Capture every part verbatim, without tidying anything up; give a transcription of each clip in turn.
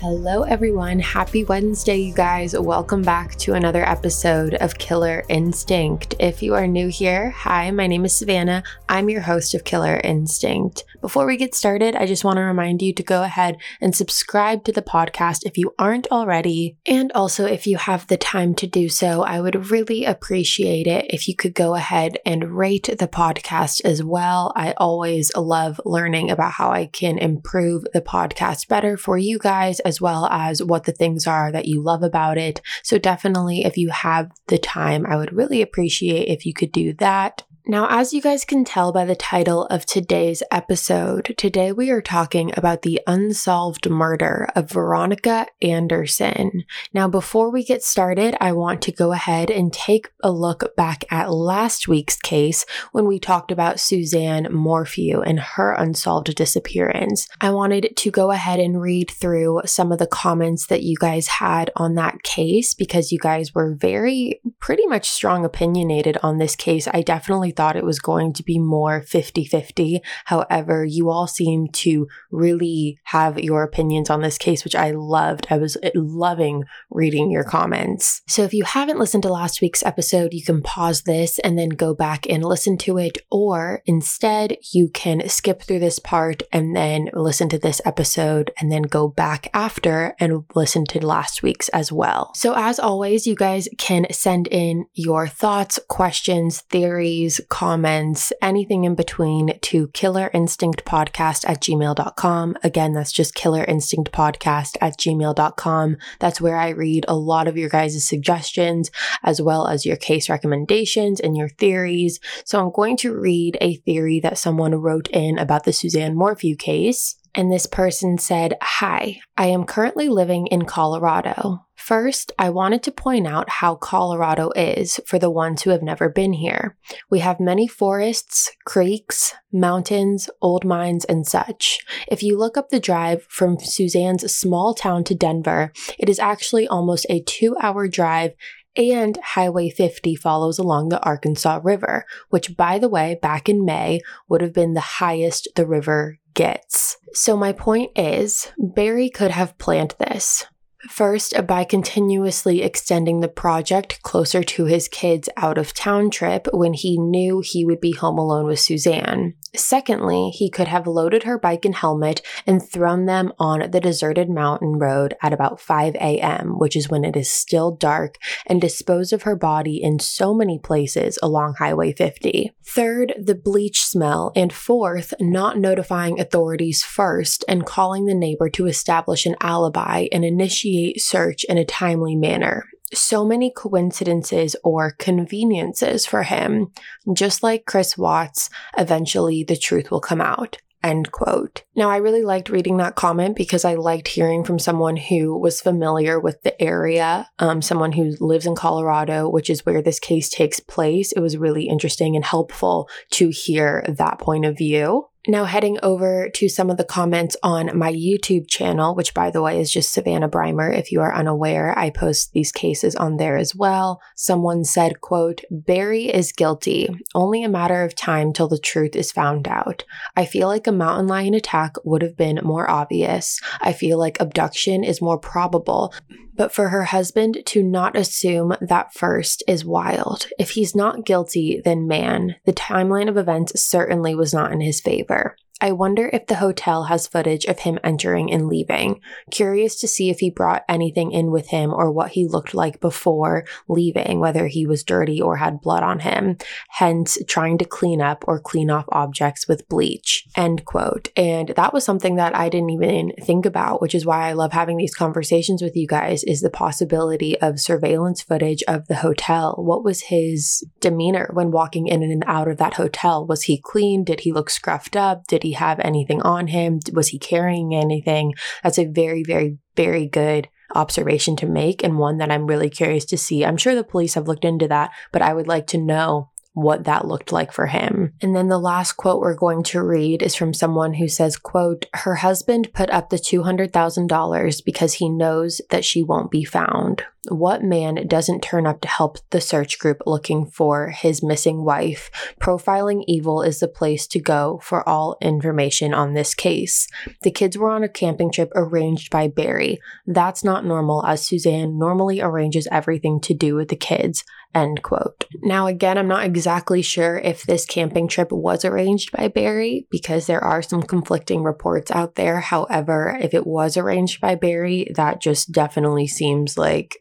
Hello everyone, happy Wednesday you guys. Welcome back to another episode of Killer Instinct. If you are new here, hi, my name is Savannah. I'm your host of Killer Instinct. Before we get started, I just want to remind you to go ahead and subscribe to the podcast if you aren't already. And also if you have the time to do so, I would really appreciate it if you could go ahead and rate the podcast as well. I always love learning about how I can improve the podcast better for you guys, as well as what the things are that you love about it. So definitely, if you have the time, I would really appreciate if you could do that. Now, as you guys can tell by the title of today's episode, today we are talking about the unsolved murder of Veronica Anderson. Now, before we get started, I want to go ahead and take a look back at last week's case when we talked about Suzanne Morphew and her unsolved disappearance. I wanted to go ahead and read through some of the comments that you guys had on that case because you guys were very, pretty much strong opinionated on this case. I definitely thought it was going to be more fifty-fifty. However, you all seem to really have your opinions on this case, which I loved. I was loving reading your comments. So if you haven't listened to last week's episode, you can pause this and then go back and listen to it, or instead you can skip through this part and then listen to this episode and then go back after and listen to last week's as well. So as always, you guys can send in your thoughts, questions, theories, comments, anything in between to killerinstinctpodcast at gmail dot com. Again, that's just killerinstinctpodcast at gmail dot com. That's where I read a lot of your guys' suggestions as well as your case recommendations and your theories. So I'm going to read a theory that someone wrote in about the Suzanne Morphew case. And this person said, "Hi, I am currently living in Colorado. First, I wanted to point out how Colorado is for the ones who have never been here. We have many forests, creeks, mountains, old mines, and such. If you look up the drive from Suzanne's small town to Denver, it is actually almost a two-hour drive, and Highway fifty follows along the Arkansas River, which, by the way, back in May would have been the highest the river gets. So my point is, Barry could have planned this. First, by continuously extending the project closer to his kids' out-of-town trip when he knew he would be home alone with Suzanne. Secondly, he could have loaded her bike and helmet and thrown them on the deserted mountain road at about five a.m., which is when it is still dark, and disposed of her body in so many places along Highway fifty. Third, the bleach smell. And fourth, not notifying authorities first and calling the neighbor to establish an alibi and initiate search in a timely manner. So many coincidences or conveniences for him. Just like Chris Watts, eventually the truth will come out." End quote. Now, I really liked reading that comment because I liked hearing from someone who was familiar with the area, um, someone who lives in Colorado, which is where this case takes place. It was really interesting and helpful to hear that point of view. Now, heading over to some of the comments on my YouTube channel, which, by the way, is just Savannah Brimer. If you are unaware, I post these cases on there as well. Someone said, quote, "Barry is guilty. Only a matter of time till the truth is found out. I feel like a mountain lion attack would have been more obvious. I feel like abduction is more probable. But for her husband to not assume that first is wild. If he's not guilty, then man, the timeline of events certainly was not in his favor. I wonder if the hotel has footage of him entering and leaving. Curious to see if he brought anything in with him or what he looked like before leaving, whether he was dirty or had blood on him, hence trying to clean up or clean off objects with bleach." End quote. And that was something that I didn't even think about, which is why I love having these conversations with you guys, is the possibility of surveillance footage of the hotel. What was his demeanor when walking in and out of that hotel? Was he clean? Did he look scruffed up? Did he have anything on him? Was he carrying anything? That's a very, very, very good observation to make, and one that I'm really curious to see. I'm sure the police have looked into that, but I would like to know what that looked like for him. And then the last quote we're going to read is from someone who says, quote, her husband put up the two hundred thousand dollars because he knows that she won't be found. What man doesn't turn up to help the search group looking for his missing wife? Profiling Evil is the place to go for all information on this case. The kids were on a camping trip arranged by Barry. That's not normal, as Suzanne normally arranges everything to do with the kids. End quote. Now, again, I'm not exactly sure if this camping trip was arranged by Barry because there are some conflicting reports out there. However, if it was arranged by Barry, that just definitely seems like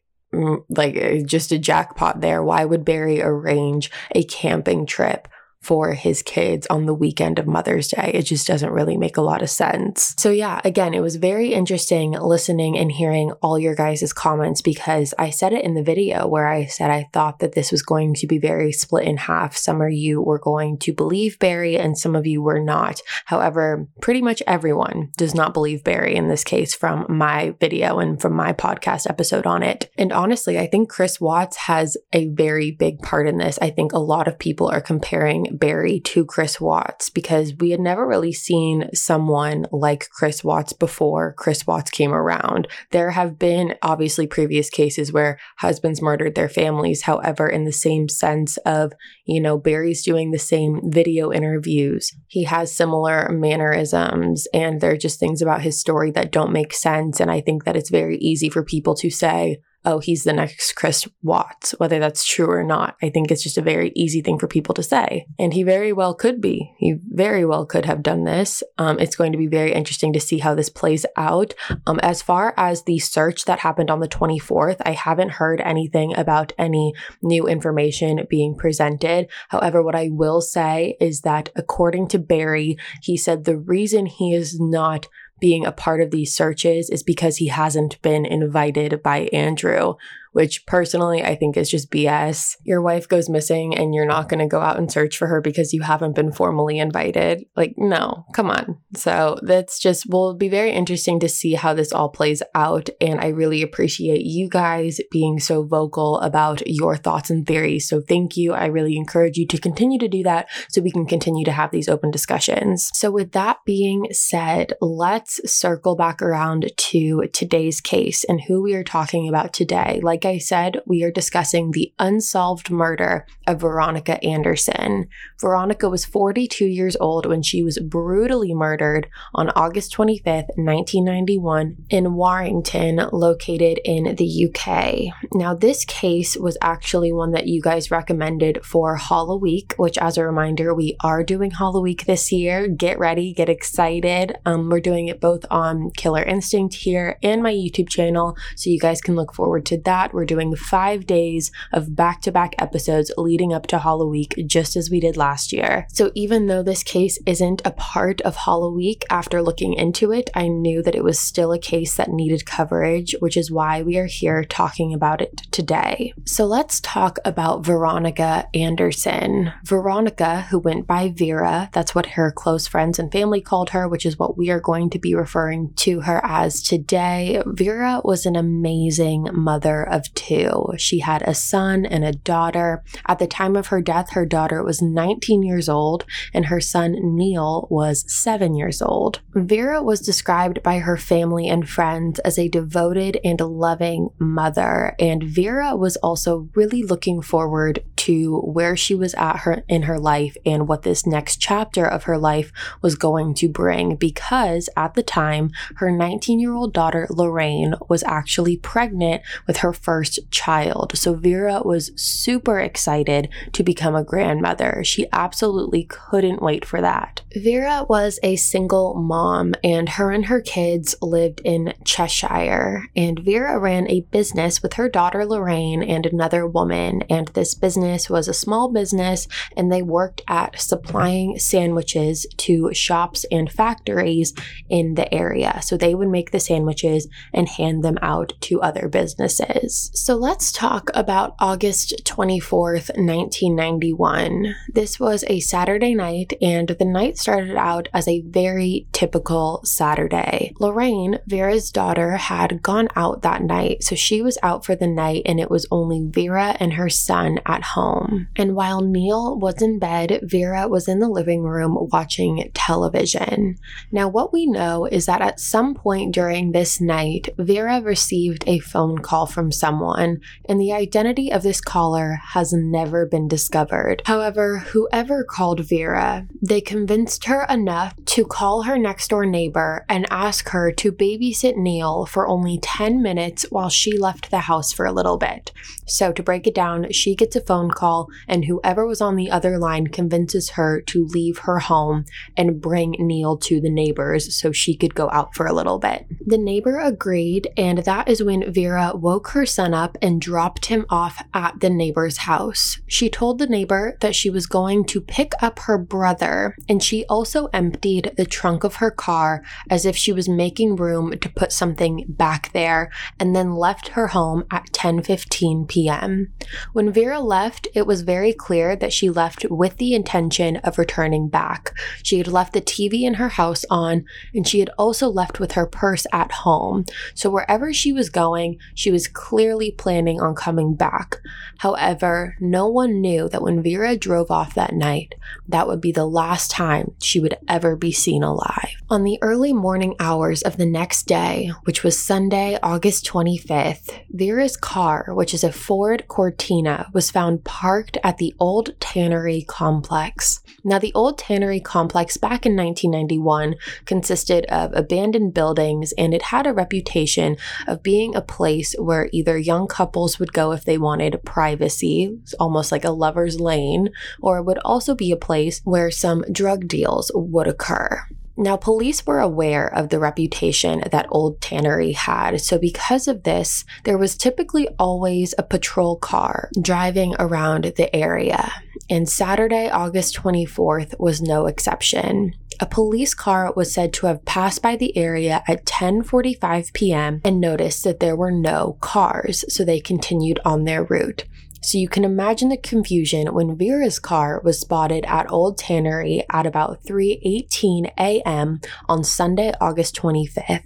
like just a jackpot there. Why would Barry arrange a camping trip for his kids on the weekend of Mother's Day? It just doesn't really make a lot of sense. So yeah, again, it was very interesting listening and hearing all your guys' comments, because I said it in the video where I said I thought that this was going to be very split in half. Some of you were going to believe Barry and some of you were not. However, pretty much everyone does not believe Barry in this case from my video and from my podcast episode on it. And honestly, I think Chris Watts has a very big part in this. I think a lot of people are comparing Barry to Chris Watts because we had never really seen someone like Chris Watts before Chris Watts came around. There have been obviously previous cases where husbands murdered their families. However, in the same sense of, you know, Barry's doing the same video interviews. He has similar mannerisms and there are just things about his story that don't make sense. And I think that it's very easy for people to say, oh, he's the next Chris Watts, whether that's true or not. I think it's just a very easy thing for people to say. And he very well could be. He very well could have done this. Um, it's going to be very interesting to see how this plays out. Um, as far as the search that happened on the twenty-fourth, I haven't heard anything about any new information being presented. However, what I will say is that according to Barry, he said the reason he is not being a part of these searches is because he hasn't been invited by Andrew, which personally I think is just B S. Your wife goes missing and you're not going to go out and search for her because you haven't been formally invited. Like, no, come on. So that's just, will be very interesting to see how this all plays out. And I really appreciate you guys being so vocal about your thoughts and theories. So thank you. I really encourage you to continue to do that so we can continue to have these open discussions. So with that being said, let's circle back around to today's case and who we are talking about today. Like I said, we are discussing the unsolved murder of Veronica Anderson. Veronica was forty-two years old when she was brutally murdered on August twenty-fifth, nineteen ninety-one in Warrington, located in the U K. Now, this case was actually one that you guys recommended for Halloween Week, which, as a reminder, we are doing Halloween Week this year. Get ready, get excited. Um, we're doing it both on Killer Instinct here and my YouTube channel, so you guys can look forward to that. We're doing five days of back-to-back episodes leading up to Halloween Week, just as we did last year. So even though this case isn't a part of Halloween Week, after looking into it, I knew that it was still a case that needed coverage, which is why we are here talking about it today. So let's talk about Veronica Anderson. Veronica, who went by Vera, that's what her close friends and family called her, which is what we are going to be referring to her as today. Vera was an amazing mother of two. She had a son and a daughter. At the time of her death, her daughter was nineteen years old and her son Neil was seven years old. Vera was described by her family and friends as a devoted and loving mother, and Vera was also really looking forward to where she was at her in her life and what this next chapter of her life was going to bring, because at the time, her nineteen-year-old daughter Lorraine was actually pregnant with her first child. So Vera was super excited to become a grandmother. She absolutely couldn't wait for that. Vera was a single mom, and her and her kids lived in Cheshire. And Vera ran a business with her daughter Lorraine and another woman. And this business was a small business, and they worked at supplying sandwiches to shops and factories in the area. So they would make the sandwiches and hand them out to other businesses. is. So let's talk about August twenty-fourth, nineteen ninety-one. This was a Saturday night, and the night started out as a very typical Saturday. Lorraine, Vera's daughter, had gone out that night, so she was out for the night, and it was only Vera and her son at home. And while Neil was in bed, Vera was in the living room watching television. Now, what we know is that at some point during this night, Vera received a phone call from someone, and the identity of this caller has never been discovered. However, whoever called Vera, they convinced her enough to call her next door neighbor and ask her to babysit Neil for only ten minutes while she left the house for a little bit. So to break it down, she gets a phone call, and whoever was on the other line convinces her to leave her home and bring Neil to the neighbors so she could go out for a little bit. The neighbor agreed, and that is when Vera woke her son up and dropped him off at the neighbor's house. She told the neighbor that she was going to pick up her brother, and she also emptied the trunk of her car as if she was making room to put something back there, and then left her home at ten fifteen p.m. When Vera left, it was very clear that she left with the intention of returning back. She had left the T V in her house on, and she had also left with her purse at home. So wherever she was going, she was clearly planning on coming back. However, no one knew that when Vera drove off that night, that would be the last time she would ever be seen alive. On the early morning hours of the next day, which was Sunday, August twenty-fifth, Vera's car, which is a Ford Cortina, was found parked at the Old Tannery Complex. Now, the Old Tannery Complex back in nineteen ninety-one consisted of abandoned buildings, and it had a reputation of being a place where either young couples would go if they wanted privacy, almost like a lover's lane, or it would also be a place where some drug deals would occur. Now, police were aware of the reputation that Old Tannery had, so because of this, there was typically always a patrol car driving around the area, and Saturday, August twenty-fourth was no exception. A police car was said to have passed by the area at ten forty-five p.m. and noticed that there were no cars, so they continued on their route. So you can imagine the confusion when Vera's car was spotted at Old Tannery at about three eighteen a.m. on Sunday, August twenty-fifth.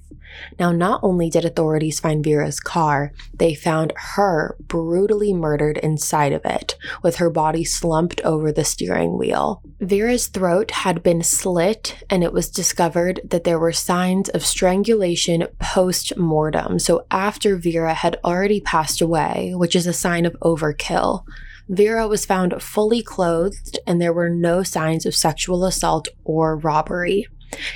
Now, not only did authorities find Vera's car, they found her brutally murdered inside of it, with her body slumped over the steering wheel. Vera's throat had been slit, and it was discovered that there were signs of strangulation post-mortem, so after Vera had already passed away, which is a sign of overkill. Vera was found fully clothed, and there were no signs of sexual assault or robbery.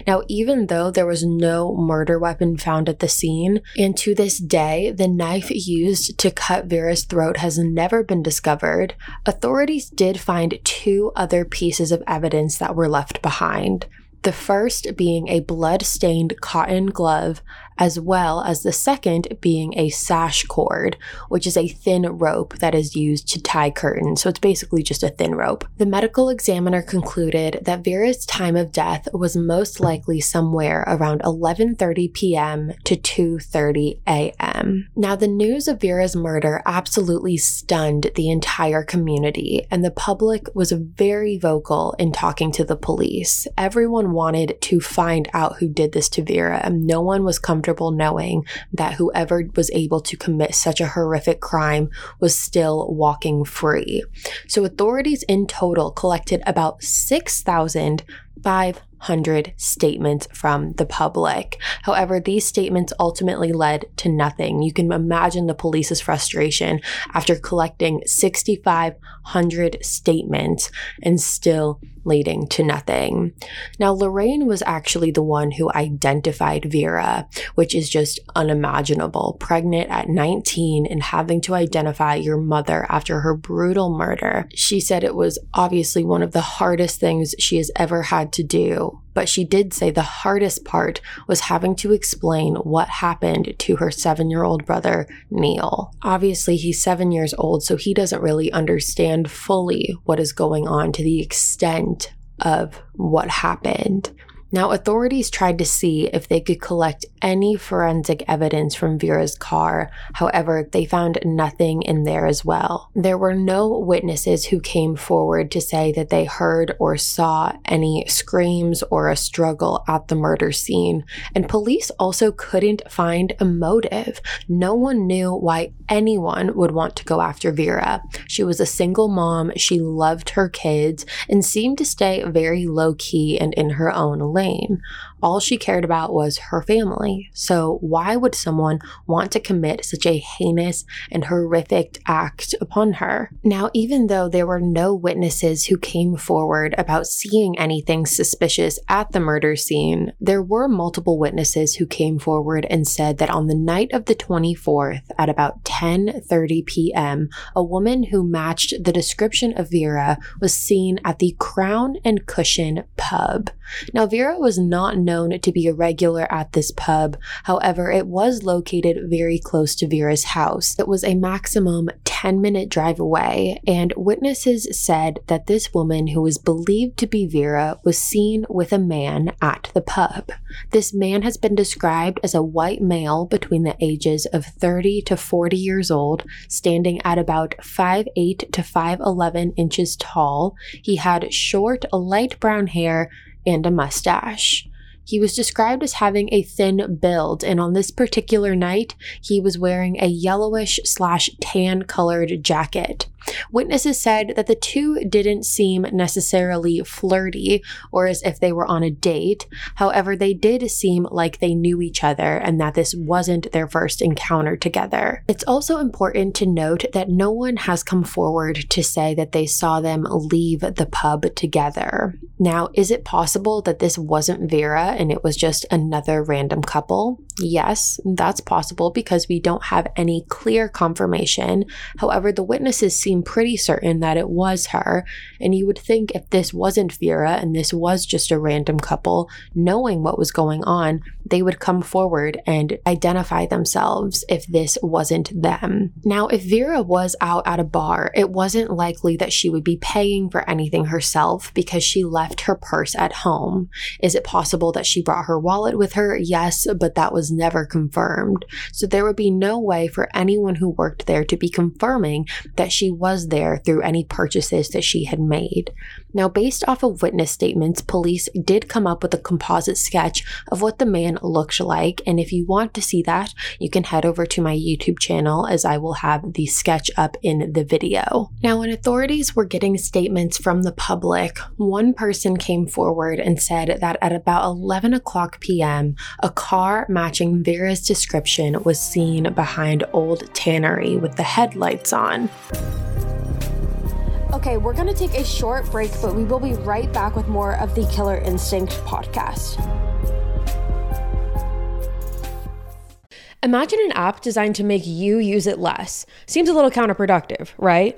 Now, even though there was no murder weapon found at the scene, and to this day, the knife used to cut Vera's throat has never been discovered, authorities did find two other pieces of evidence that were left behind. The first being a blood-stained cotton glove, as well as the second being a sash cord, which is a thin rope that is used to tie curtains. So it's basically just a thin rope. The medical examiner concluded that Vera's time of death was most likely somewhere around eleven thirty p.m. to two thirty a.m. Now, the news of Vera's murder absolutely stunned the entire community, and the public was very vocal in talking to the police. Everyone wanted to find out who did this to Vera, and no one was comfortable knowing that whoever was able to commit such a horrific crime was still walking free. So authorities in total collected about six thousand five hundred statements from the public. However, these statements ultimately led to nothing. You can imagine the police's frustration after collecting six thousand five hundred statements and still leading to nothing. Now, Lorraine was actually the one who identified Vera, which is just unimaginable. Pregnant at nineteen and having to identify your mother after her brutal murder. She said it was obviously one of the hardest things she has ever had to do. But she did say the hardest part was having to explain what happened to her seven-year-old brother, Neil. Obviously, he's seven years old, so he doesn't really understand fully what is going on to the extent of what happened. Now, authorities tried to see if they could collect any forensic evidence from Vera's car. However, they found nothing in there as well. There were no witnesses who came forward to say that they heard or saw any screams or a struggle at the murder scene. And police also couldn't find a motive. No one knew why anyone would want to go after Vera. She was a single mom, she loved her kids, and seemed to stay very low-key and in her own lane. All she cared about was her family. So why would someone want to commit such a heinous and horrific act upon her? Now, even though there were no witnesses who came forward about seeing anything suspicious at the murder scene, there were multiple witnesses who came forward and said that on the night of the twenty-fourth at about ten thirty p.m., a woman who matched the description of Vera was seen at the Crown and Cushion Pub. Now, Vera Vera was not known to be a regular at this pub. However, it was located very close to Vera's house. It was a maximum ten minute drive away, and witnesses said that this woman, who was believed to be Vera, was seen with a man at the pub. This man has been described as a white male between the ages of thirty to forty years old, standing at about five eight to five eleven inches tall. He had short, light brown hair and a mustache. He was described as having a thin build, and on this particular night, he was wearing a yellowish slash tan colored jacket. Witnesses said that the two didn't seem necessarily flirty or as if they were on a date. However, they did seem like they knew each other and that this wasn't their first encounter together. It's also important to note that no one has come forward to say that they saw them leave the pub together. Now, is it possible that this wasn't Vera and it was just another random couple? Yes, that's possible because we don't have any clear confirmation. However, the witnesses seem pretty certain that it was her, and you would think if this wasn't Vera and this was just a random couple, knowing what was going on, they would come forward and identify themselves if this wasn't them. Now, if Vera was out at a bar, it wasn't likely that she would be paying for anything herself because she left her purse at home. Is it possible that she brought her wallet with her? Yes, but that was never confirmed. So there would be no way for anyone who worked there to be confirming that she was there through any purchases that she had made. Now, based off of witness statements, police did come up with a composite sketch of what the man looked like, and if you want to see that, you can head over to my YouTube channel as I will have the sketch up in the video. Now, when authorities were getting statements from the public, one person came forward and said that at about eleven o'clock p.m., a car matching Vera's description was seen behind Old Tannery with the headlights on. Okay, we're going to take a short break, but we will be right back with more of the Killer Instinct podcast. Imagine an app designed to make you use it less. Seems a little counterproductive, right?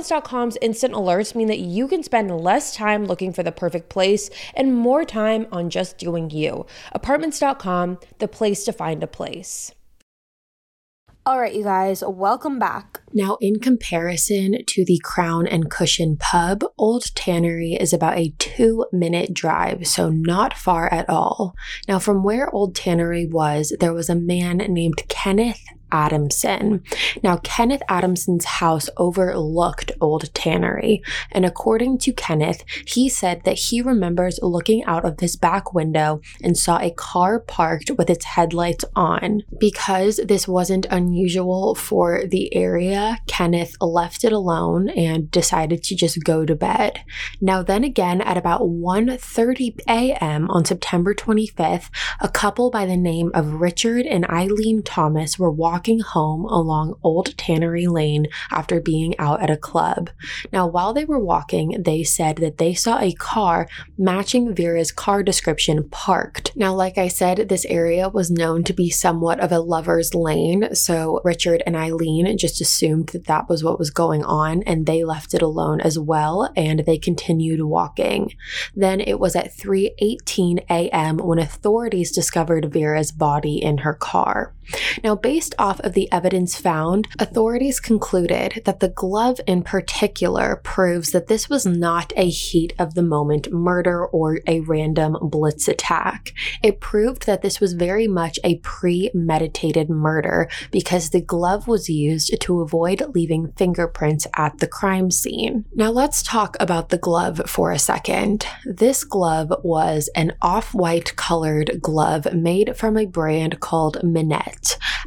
Apartments dot com's instant alerts mean that you can spend less time looking for the perfect place and more time on just doing you. Apartments dot com, the place to find a place. All right, you guys, welcome back. Now, in comparison to the Crown and Cushion Pub, Old Tannery is about a two minute drive, so not far at all. Now, from where Old Tannery was, there was a man named Kenneth Adamson. Now, Kenneth Adamson's house overlooked Old Tannery, and according to Kenneth, he said that he remembers looking out of his back window and saw a car parked with its headlights on. Because this wasn't unusual for the area, Kenneth left it alone and decided to just go to bed. Now, then again, at about one thirty a.m. on September twenty-fifth, a couple by the name of Richard and Eileen Thomas were walking walking home along Old Tannery Lane after being out at a club. Now, while they were walking, they said that they saw a car matching Vera's car description parked. Now, like I said, this area was known to be somewhat of a lover's lane, so Richard and Eileen just assumed that that was what was going on, and they left it alone as well, and they continued walking. Then it was at three eighteen a.m. when authorities discovered Vera's body in her car. Now, based off of the evidence found, authorities concluded that the glove in particular proves that this was not a heat of the moment murder or a random blitz attack. It proved that this was very much a premeditated murder because the glove was used to avoid leaving fingerprints at the crime scene. Now, let's talk about the glove for a second. This glove was an off-white colored glove made from a brand called Minette.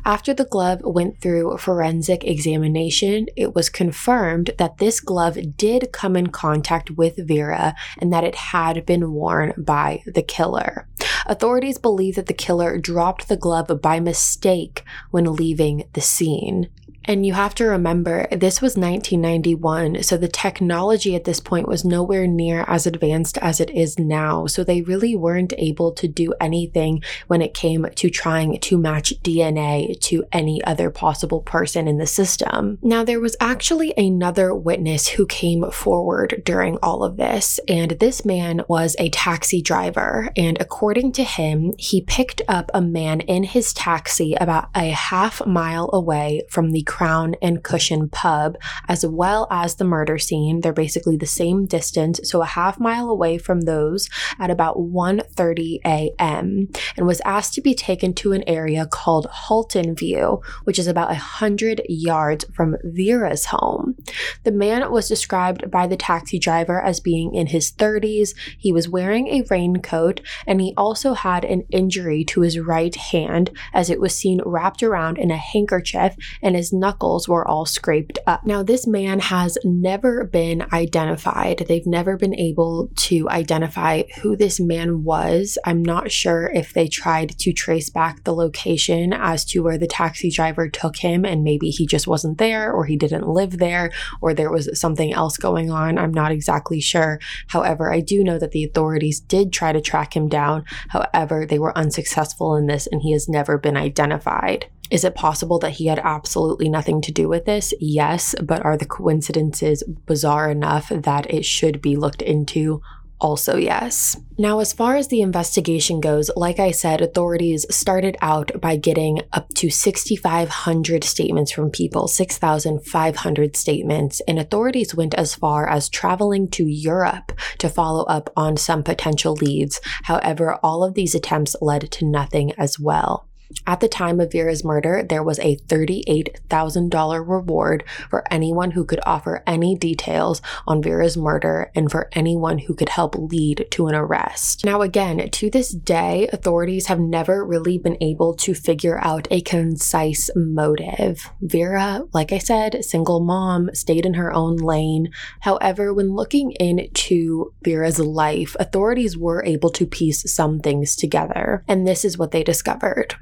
After the glove went through forensic examination, it was confirmed that this glove did come in contact with Vera and that it had been worn by the killer. Authorities believe that the killer dropped the glove by mistake when leaving the scene. And you have to remember, this was nineteen ninety-one, so the technology at this point was nowhere near as advanced as it is now, so they really weren't able to do anything when it came to trying to match D N A to any other possible person in the system. Now, there was actually another witness who came forward during all of this, and this man was a taxi driver, and according to him, he picked up a man in his taxi about a half mile away from the Crown and Cushion Pub, as well as the murder scene. They're basically the same distance, so a half mile away from those at about one thirty a.m. and was asked to be taken to an area called Halton View, which is about one hundred yards from Vera's home. The man was described by the taxi driver as being in his thirties. He was wearing a raincoat, and he also had an injury to his right hand as it was seen wrapped around in a handkerchief, and his knuckles were all scraped up. Now, this man has never been identified. They've never been able to identify who this man was. I'm not sure if they tried to trace back the location as to where the taxi driver took him, and maybe he just wasn't there, or he didn't live there, or there was something else going on. I'm not exactly sure. However, I do know that the authorities did try to track him down. However, they were unsuccessful in this, and he has never been identified. Is it possible that he had absolutely nothing to do with this? Yes, but are the coincidences bizarre enough that it should be looked into? Also, yes. Now, as far as the investigation goes, like I said, authorities started out by getting up to six thousand five hundred statements from people, six thousand five hundred statements, and authorities went as far as traveling to Europe to follow up on some potential leads. However, all of these attempts led to nothing as well. At the time of Vera's murder, there was a thirty-eight thousand dollars reward for anyone who could offer any details on Vera's murder and for anyone who could help lead to an arrest. Now, again, to this day, authorities have never really been able to figure out a concise motive. Vera, like I said, single mom, stayed in her own lane. However, when looking into Vera's life, authorities were able to piece some things together, and this is what they discovered.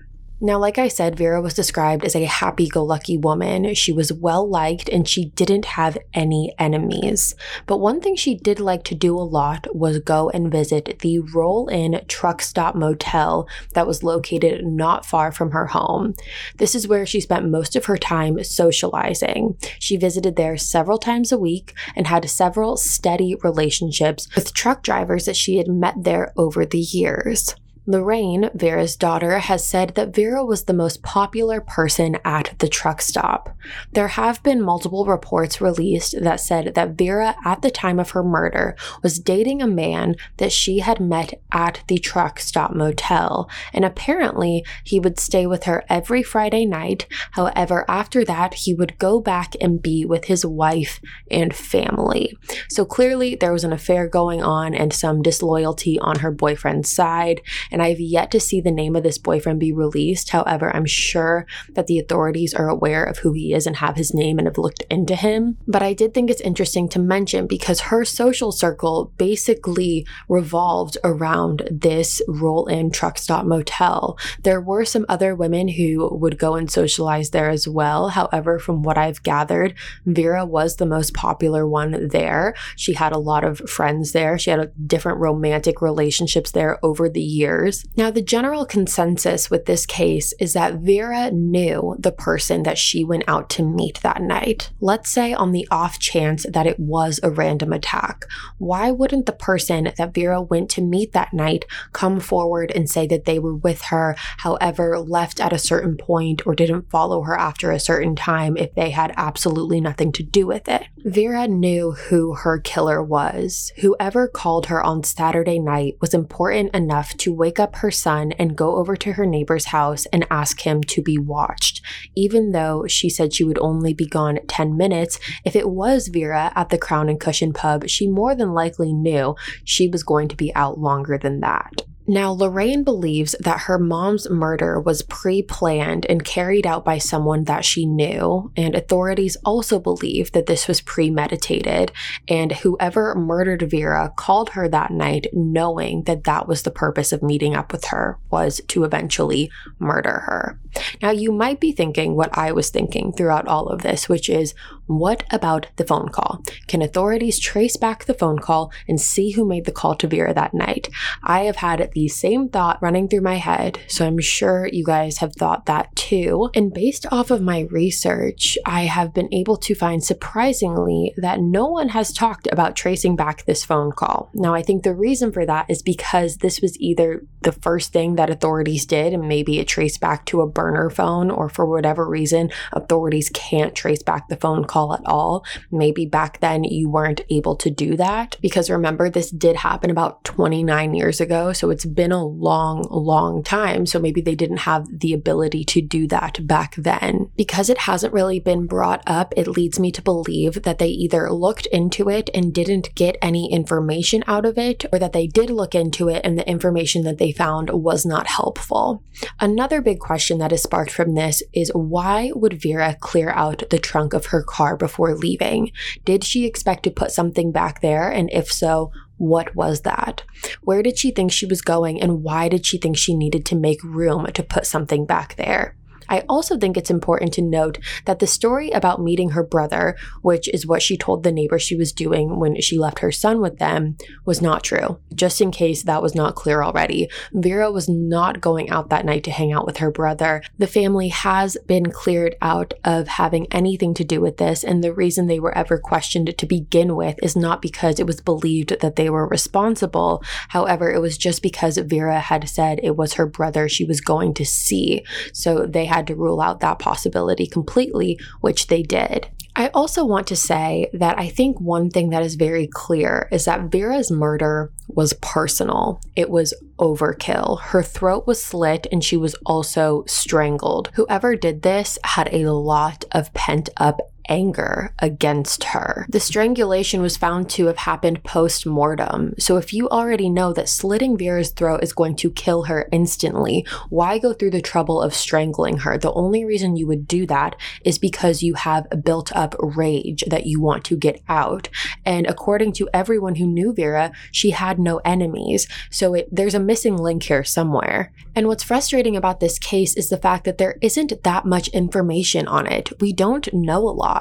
Now, like I said, Vera was described as a happy-go-lucky woman. She was well-liked, and she didn't have any enemies. But one thing she did like to do a lot was go and visit the Rollin Truck Stop Motel that was located not far from her home. This is where she spent most of her time socializing. She visited there several times a week and had several steady relationships with truck drivers that she had met there over the years. Lorraine, Vera's daughter, has said that Vera was the most popular person at the truck stop. There have been multiple reports released that said that Vera, at the time of her murder, was dating a man that she had met at the truck stop motel, and apparently he would stay with her every Friday night. However, after that, he would go back and be with his wife and family. So clearly, there was an affair going on and some disloyalty on her boyfriend's side, and I have yet to see the name of this boyfriend be released. However, I'm sure that the authorities are aware of who he is and have his name and have looked into him. But I did think it's interesting to mention because her social circle basically revolved around this Rollin Truck Stop Motel. There were some other women who would go and socialize there as well. However, from what I've gathered, Vera was the most popular one there. She had a lot of friends there. She had a different romantic relationships there over the years. Now, the general consensus with this case is that Vera knew the person that she went out to meet that night. Let's say on the off chance that it was a random attack. Why wouldn't the person that Vera went to meet that night come forward and say that they were with her, however, left at a certain point or didn't follow her after a certain time if they had absolutely nothing to do with it? Vera knew who her killer was. Whoever called her on Saturday night was important enough to wake up her son and go over to her neighbor's house and ask him to be watched. Even though she said she would only be gone ten minutes, if it was Vera at the Crown and Cushion Pub, she more than likely knew she was going to be out longer than that. Now, Lorraine believes that her mom's murder was pre-planned and carried out by someone that she knew, and authorities also believe that this was premeditated, and whoever murdered Vera called her that night knowing that that was the purpose of meeting up with her, was to eventually murder her. Now, you might be thinking what I was thinking throughout all of this, which is, what about the phone call? Can authorities trace back the phone call and see who made the call to Vera that night? I have had the same thought running through my head, so I'm sure you guys have thought that too. And based off of my research, I have been able to find, surprisingly, that no one has talked about tracing back this phone call. Now, I think the reason for that is because this was either the first thing that authorities did, and maybe it traced back to a burner phone, or for whatever reason, authorities can't trace back the phone call at all. Maybe back then you weren't able to do that, because remember, this did happen about twenty-nine years ago, so it's been a long, long time. So maybe they didn't have the ability to do that back then. Because it hasn't really been brought up, it leads me to believe that they either looked into it and didn't get any information out of it, or that they did look into it and the information that they found was not helpful. Another big question that is sparked from this is, why would Vera clear out the trunk of her car before leaving? Did she expect to put something back there? And if so, what was that? Where did she think she was going, and why did she think she needed to make room to put something back there? I also think it's important to note that the story about meeting her brother, which is what she told the neighbor she was doing when she left her son with them, was not true. Just in case that was not clear already, Vera was not going out that night to hang out with her brother. The family has been cleared out of having anything to do with this, and the reason they were ever questioned to begin with is not because it was believed that they were responsible. However, it was just because Vera had said it was her brother she was going to see, so they had to rule out that possibility completely, which they did. I also want to say that I think one thing that is very clear is that Vera's murder was personal. It was overkill. Her throat was slit and she was also strangled. Whoever did this had a lot of pent-up anger against her. The strangulation was found to have happened post-mortem. So if you already know that slitting Vera's throat is going to kill her instantly, why go through the trouble of strangling her? The only reason you would do that is because you have built up rage that you want to get out. And according to everyone who knew Vera, she had no enemies. So it, there's a missing link here somewhere. And what's frustrating about this case is the fact that there isn't that much information on it. We don't know a lot.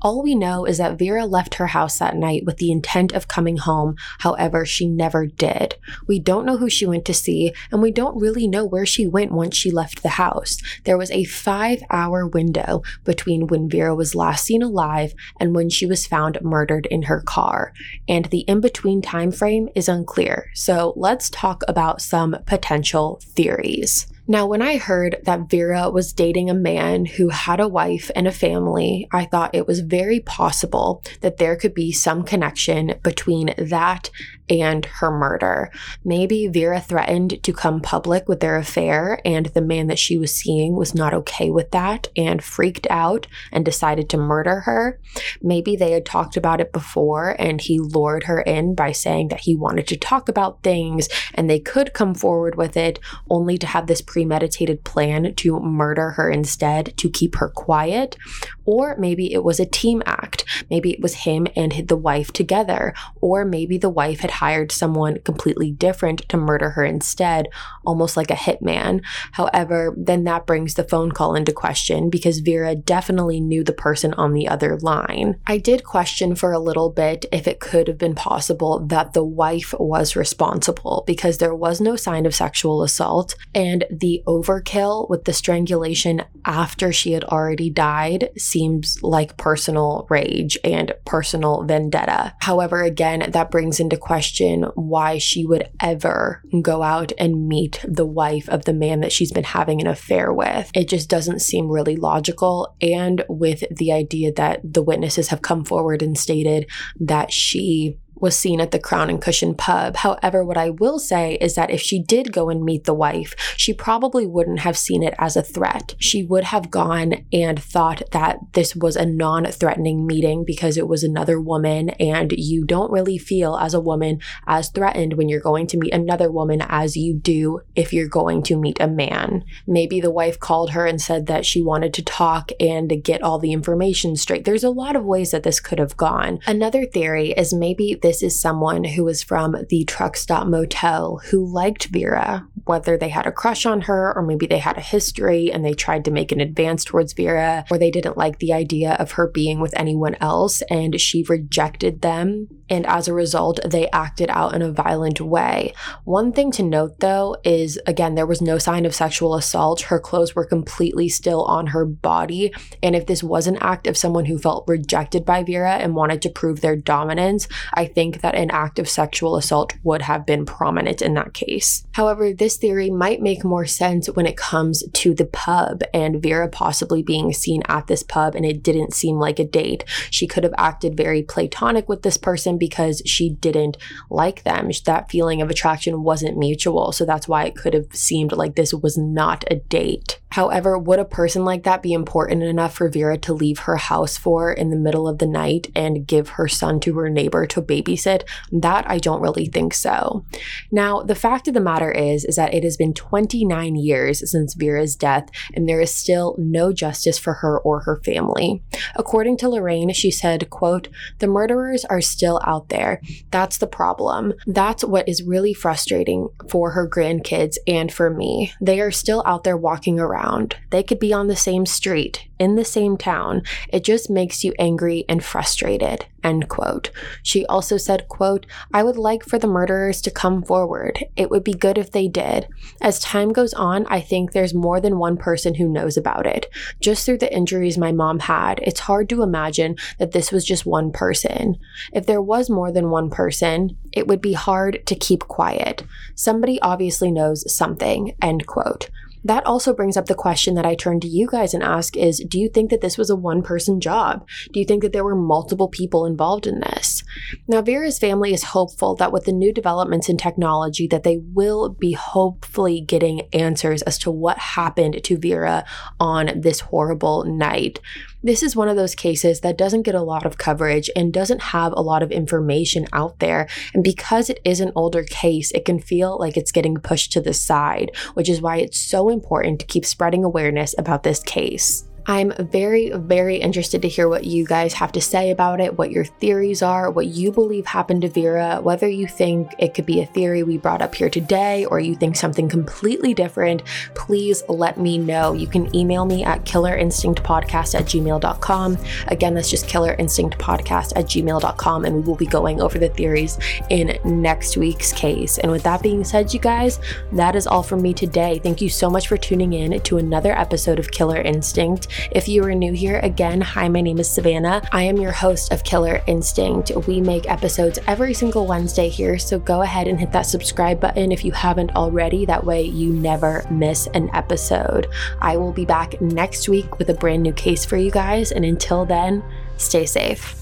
All we know is that Vera left her house that night with the intent of coming home. However, she never did. We don't know who she went to see, and we don't really know where she went once she left the house. There was a five-hour window between when Vera was last seen alive and when she was found murdered in her car, and the in-between time frame is unclear. So let's talk about some potential theories. Now, when I heard that Vera was dating a man who had a wife and a family, I thought it was very possible that there could be some connection between that and her murder. Maybe Vera threatened to come public with their affair, and the man that she was seeing was not okay with that and freaked out and decided to murder her. Maybe they had talked about it before, and he lured her in by saying that he wanted to talk about things and they could come forward with it, only to have this premeditated plan to murder her instead to keep her quiet. Or maybe it was a team act. Maybe it was him and the wife together. Or maybe the wife had hired someone completely different to murder her instead, almost like a hitman. However, then that brings the phone call into question because Vera definitely knew the person on the other line. I did question for a little bit if it could have been possible that the wife was responsible because there was no sign of sexual assault, and the overkill with the strangulation after she had already died seems like personal rage and personal vendetta. However, again, that brings into question why she would ever go out and meet the wife of the man that she's been having an affair with. It just doesn't seem really logical, and with the idea that the witnesses have come forward and stated that she was seen at the Crown and Cushion Pub. However, what I will say is that if she did go and meet the wife, she probably wouldn't have seen it as a threat. She would have gone and thought that this was a non-threatening meeting because it was another woman, and you don't really feel as a woman as threatened when you're going to meet another woman as you do if you're going to meet a man. Maybe the wife called her and said that she wanted to talk and get all the information straight. There's a lot of ways that this could have gone. Another theory is maybe this This is someone who was from the Truck Stop Motel who liked Vera, whether they had a crush on her or maybe they had a history and they tried to make an advance towards Vera, or they didn't like the idea of her being with anyone else and she rejected them. And as a result, they acted out in a violent way. One thing to note, though, is, again, there was no sign of sexual assault. Her clothes were completely still on her body. And if this was an act of someone who felt rejected by Vera and wanted to prove their dominance, I think that an act of sexual assault would have been prominent in that case. However, this theory might make more sense when it comes to the pub and Vera possibly being seen at this pub, and it didn't seem like a date. She could have acted very platonic with this person because she didn't like them. That feeling of attraction wasn't mutual, so that's why it could have seemed like this was not a date. However, would a person like that be important enough for Vera to leave her house for in the middle of the night and give her son to her neighbor to babysit? That I don't really think so. Now, the fact of the matter is, is that it has been twenty-nine years since Vera's death, and there is still no justice for her or her family. According to Lorraine, she said, quote, "The murderers are still out there. That's the problem. That's what is really frustrating for her grandkids and for me. They are still out there walking around. They could be on the same street, in the same town. It just makes you angry and frustrated." End quote. She also said, quote, "I would like for the murderers to come forward. It would be good if they did. As time goes on, I think there's more than one person who knows about it. Just through the injuries my mom had, it's hard to imagine that this was just one person. If there was more than one person, it would be hard to keep quiet. Somebody obviously knows something." End quote. That also brings up the question that I turn to you guys and ask is, do you think that this was a one-person job? Do you think that there were multiple people involved in this? Now, Vera's family is hopeful that with the new developments in technology that they will be hopefully getting answers as to what happened to Vera on this horrible night. This is one of those cases that doesn't get a lot of coverage and doesn't have a lot of information out there. And because it is an older case, it can feel like it's getting pushed to the side, which is why it's so important to keep spreading awareness about this case. I'm very, very interested to hear what you guys have to say about it, what your theories are, what you believe happened to Vera, whether you think it could be a theory we brought up here today or you think something completely different. Please let me know. You can email me at killer instinct podcast at gmail dot com. Again, that's just killer instinct podcast at gmail dot com, and we will be going over the theories in next week's case. And with that being said, you guys, that is all from me today. Thank you so much for tuning in to another episode of Killer Instinct. If you are new here, again, hi, my name is Savannah. I am your host of Killer Instinct. We make episodes every single Wednesday here, so go ahead and hit that subscribe button if you haven't already. That way you never miss an episode. I will be back next week with a brand new case for you guys, and until then, stay safe.